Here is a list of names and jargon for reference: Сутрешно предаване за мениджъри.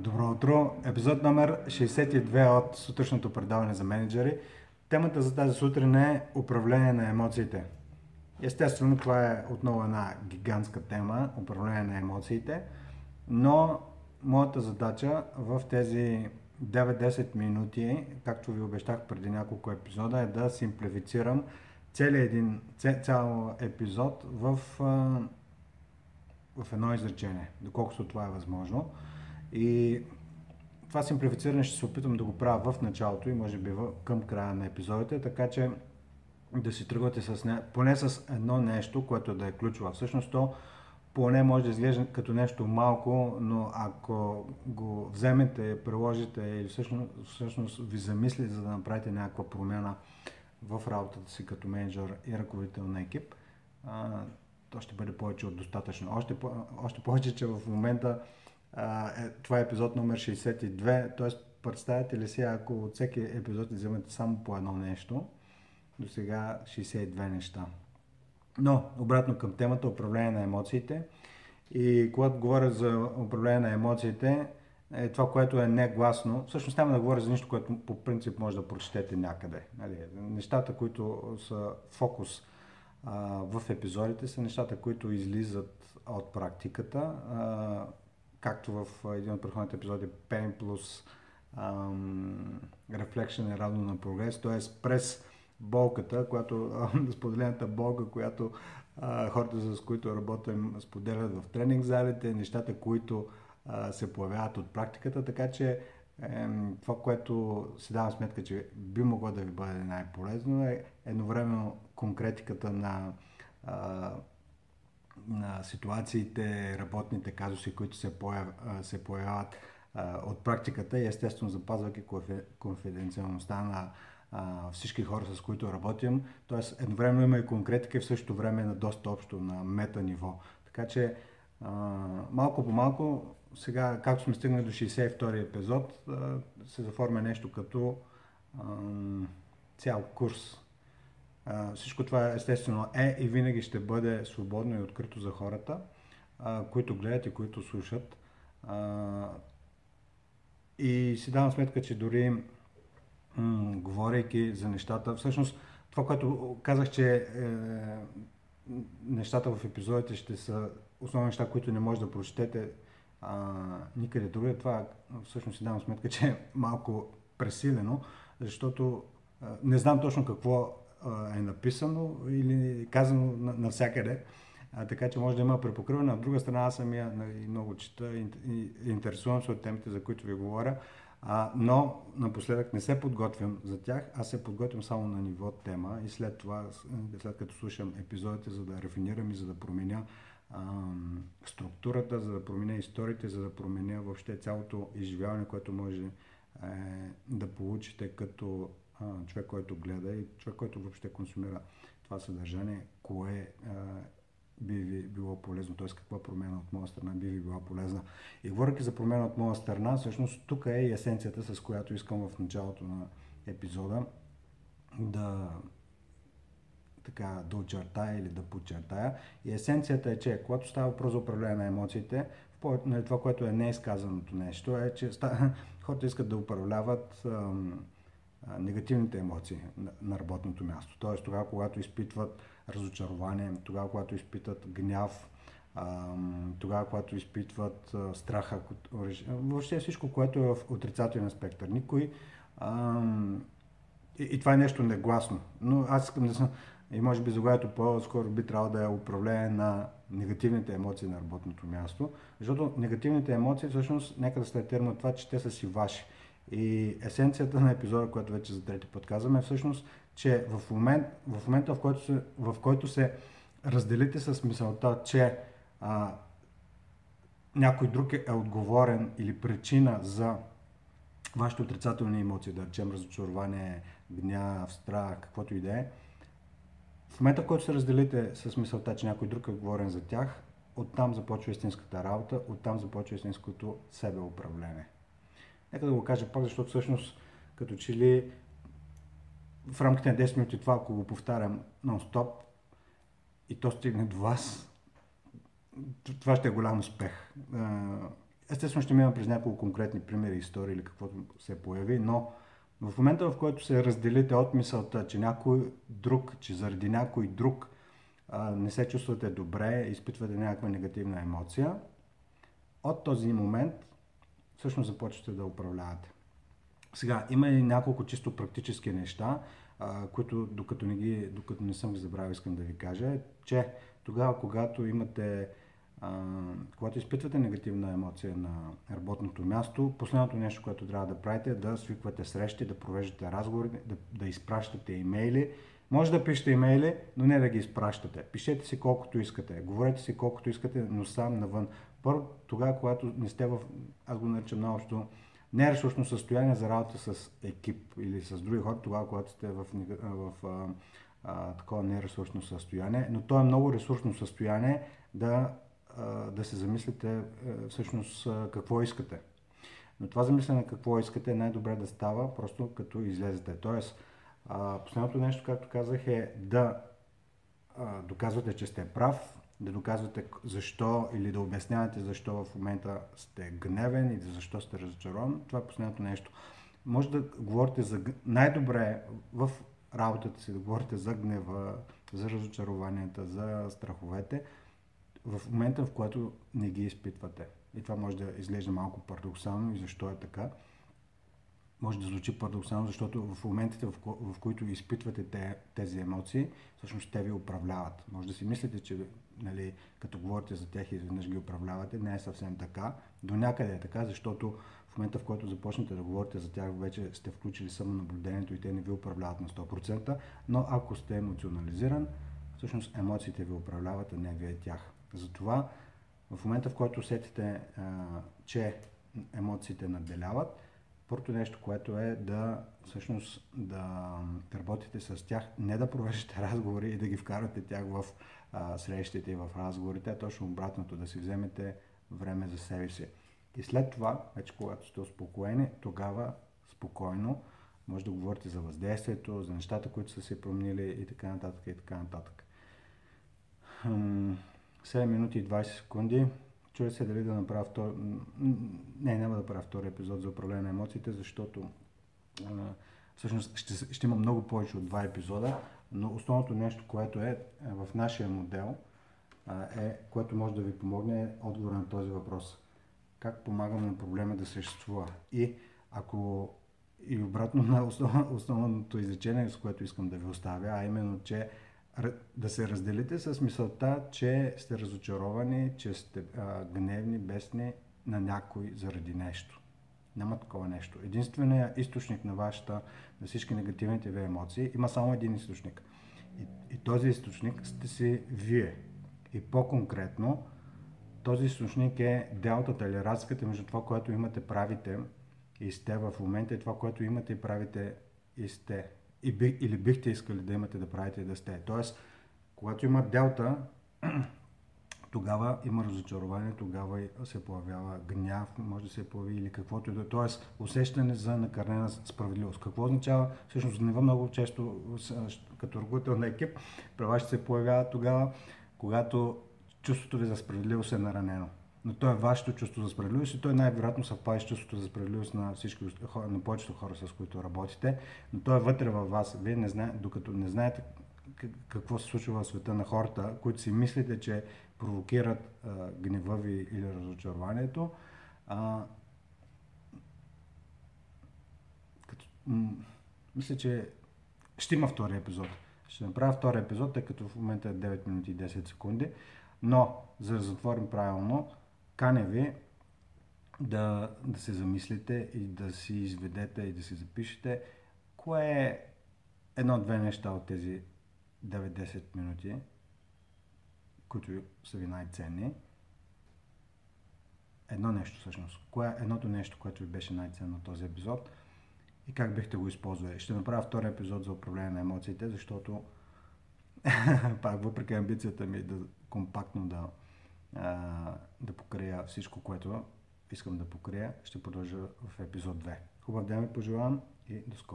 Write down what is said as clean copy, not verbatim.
Добро утро! Епизод номер 62 от сутрешното предаване за мениджъри. Темата за тази сутрин е управление на емоциите. Естествено, това е отново една гигантска тема, управление на емоциите, но моята задача в тези 9-10 минути, както ви обещах преди няколко епизода, е да симплифицирам цял епизод в едно изречение, доколкото това е възможно. И това симплифициране ще се опитам да го правя в началото и може би към края на епизодите, така че да си тръгвате поне с едно нещо, което да е ключово. Всъщност то поне може да изглежда като нещо малко, но ако го вземете, приложите или всъщност ви замисли, за да направите някаква промяна в работата си като мениджър и ръководител на екип, то ще бъде повече от достатъчно. Още повече, че в момента това е епизод номер 62, т.е. представете ли си, ако от всеки епизод вземете само по едно нещо, до сега 62 неща. Но обратно към темата управление на емоциите, и когато говоря за управление на емоциите, е това, което е негласно. Всъщност няма да говоря за нищо, което по принцип може да прочетете някъде. Нещата, които са фокус в епизодите, са нещата, които излизат от практиката. Както в един от предходните епизоди, Pain плюс Reflection е равно на прогрес, т.е. през болката, споделената болка, която хората, с които работим, споделят в тренинг залите, нещата, които се появяват от практиката, така че това, което си давам сметка, че би могло да ви бъде най-полезно, е едновременно конкретиката на ситуациите, работните казуси, които се появяват от практиката и естествено запазвайки конфиденциалността на всички хора, с които работим. Тоест едновременно има и конкретика и в същото време на доста общо, на мета ниво. Така че малко по малко, сега както сме стигнали до 62-и епизод, се заформя нещо като цял курс. Всичко това естествено е и винаги ще бъде свободно и открито за хората, които гледат и които слушат. И си давам сметка, че дори говорейки за нещата, всъщност това, което казах, че нещата в епизодите ще са основни неща, които не може да прочетете никъде друго. Това всъщност си давам сметка, че е малко пресилено, защото не знам точно какво е написано или казано навсякъде, така че може да има препокриване. От друга страна, аз самия и много чета и интересувам се от темите, за които ви говоря, но напоследък не се подготвям за тях, а се подготвям само на ниво тема и след това, след като слушам епизодите, за да рефинирам и за да променя структурата, за да променя историите, за да променя въобще цялото изживяване, което може да получите като човек, който гледа и човек, който въобще консумира това съдържание, кое би ви било полезно, т.е. каква промяна от моя страна би ви била полезна. И говоряки за промяна от моя страна, всъщност тук е и есенцията, с която искам в началото на епизода да очертая или да подчертая. И есенцията е, че когато става въпрос за управление на емоциите, това, което е неизказаното нещо, е, че хората искат да управляват негативните емоции на работното място. Т.е. тогава, когато изпитват разочарование, тогава, когато изпитват гняв, тогава, когато изпитват страх, въобще всичко, което е в отрицателен спектър. Никой... И това е нещо негласно. Но аз искам да съм... И може би заглавието по-скоро би трябвало да е управление на негативните емоции на работното място. Защото негативните емоции, всъщност, нека да стартираме от това, че те са си ваши. И есенцията на епизода, която вече за трети път казваме, е всъщност, че в момента, в който се разделите с мисълта, че някой друг е отговорен или причина за вашите отрицателни емоции, да речем разочарование, гняв, страх, каквото и да е, в момента, в който се разделите с мисълта, че някой друг е отговорен за тях, оттам започва истинската работа, оттам започва истинското себеуправление. Нека да го кажа пак, защото всъщност като че ли в рамките на 10 минути това, ако го повтарям нон-стоп и то стигне до вас, това ще е голям успех. Естествено ще минем през няколко конкретни примери, истории или каквото се появи, но в момента, в който се разделите от мисълта, че някой друг, че заради някой друг не се чувствате добре, изпитвате някаква негативна емоция, от този момент всъщност започвате да управлявате. Сега, има и няколко чисто практически неща, които докато не съм ги забравил, искам да ви кажа, че тогава, когато имате когато изпитвате негативна емоция на работното място, последното нещо, което трябва да правите е да свиквате срещи, да провеждате разговори, да изпращате имейли. Може да пишете имейли, но не да ги изпращате. Пишете си колкото искате, говорете си колкото искате, но сам навън. Първо, тогава, когато не сте в, аз го наричам наобщо, нересурсно състояние за работа с екип или с други хора, тогава, когато сте в такова нересурсно състояние, но то е много ресурсно състояние да се замислите всъщност какво искате. Но това замислене какво искате най-добре да става просто като излезете. Тоест, последното нещо, както казах, е да доказвате, че сте прав, да доказвате защо или да обяснявате защо в момента сте гневен или защо сте разочарован. Това е последното нещо. Може да говорите за най-добре в работата си, да говорите за гнева, за разочарованията, за страховете, в момента, в който не ги изпитвате. И това може да изглежда малко парадоксално и защо е така. Може да звучи парадоксално, защото в моментите, в които изпитвате тези емоции, всъщност те ви управляват. Може да си мислите, че като говорите за тях и изведнъж ги управлявате, не е съвсем така. До някъде е така, защото в момента, в който започнете да говорите за тях, вече сте включили самонаблюдението и те не ви управляват на 100%, но ако сте емоционализиран, всъщност емоциите ви управляват, а не вие тях. Затова в момента, в който усетите, че емоциите надделяват, първото нещо, което е да работите с тях, не да провеждате разговори и да ги вкарвате тях в срещите и в разговорите, а точно обратното, да си вземете време за себе си. И след това, вече когато сте успокоени, тогава спокойно може да говорите за въздействието, за нещата, които са се променили и така нататък, и така нататък. 7 минути и 20 секунди. Чуя се дали да направя няма да правя втори епизод за управление на емоциите, защото всъщност ще има много повече от два епизода, но основното нещо, което е в нашия модел, което може да ви помогне, е отговор на този въпрос. Как помагаме на проблема да съществува? И обратно на основното изречение, с което искам да ви оставя, а именно, че да се разделите с мисълта, че сте разочаровани, че сте гневни, бесни на някой заради нещо. Няма такова нещо. Единственият източник на всички негативните ви емоции, има само един източник. И този източник сте си вие. И по-конкретно, този източник е делтата или разликата между това, което имате, правите и сте в момента, и това, което имате и правите и сте. Или бихте искали да имате, да правите и да сте. Тоест, когато има делта, тогава има разочарование, тогава се появява гняв, може да се появи или каквото и да е. Тоест, усещане за накърнена справедливост. Какво означава? Всъщност, гнева много често като ръководител на екип, права ще се появява тогава, когато чувството ви за справедливост е наранено. Но то е вашето чувство за справедливост и то е най-вероятно съвпада с чувството за справедливост на повечето хора, с които работите, но то е вътре във вас. Вие докато не знаете какво се случва в света на хората, които си мислите, че провокират гнева ви или разочарованието, мисля, че ще има втори епизод. Ще направя втори епизод, тъй като в момента е 9 минути и 10 секунди, но за да затворим правилно, каня ви да се замислите и да си изведете и да си запишете кое е едно-две неща от тези 9-10 минути, които са ви най-ценни. Едно нещо всъщност. Кое е едното нещо, което ви беше най-ценно от този епизод и как бихте го използвали. Ще направя втори епизод за управление на емоциите, защото пак въпреки амбицията ми да компактно да покрия всичко, което искам да покрия, ще продължа в епизод 2. Хубав ден ви пожелавам и до скоро!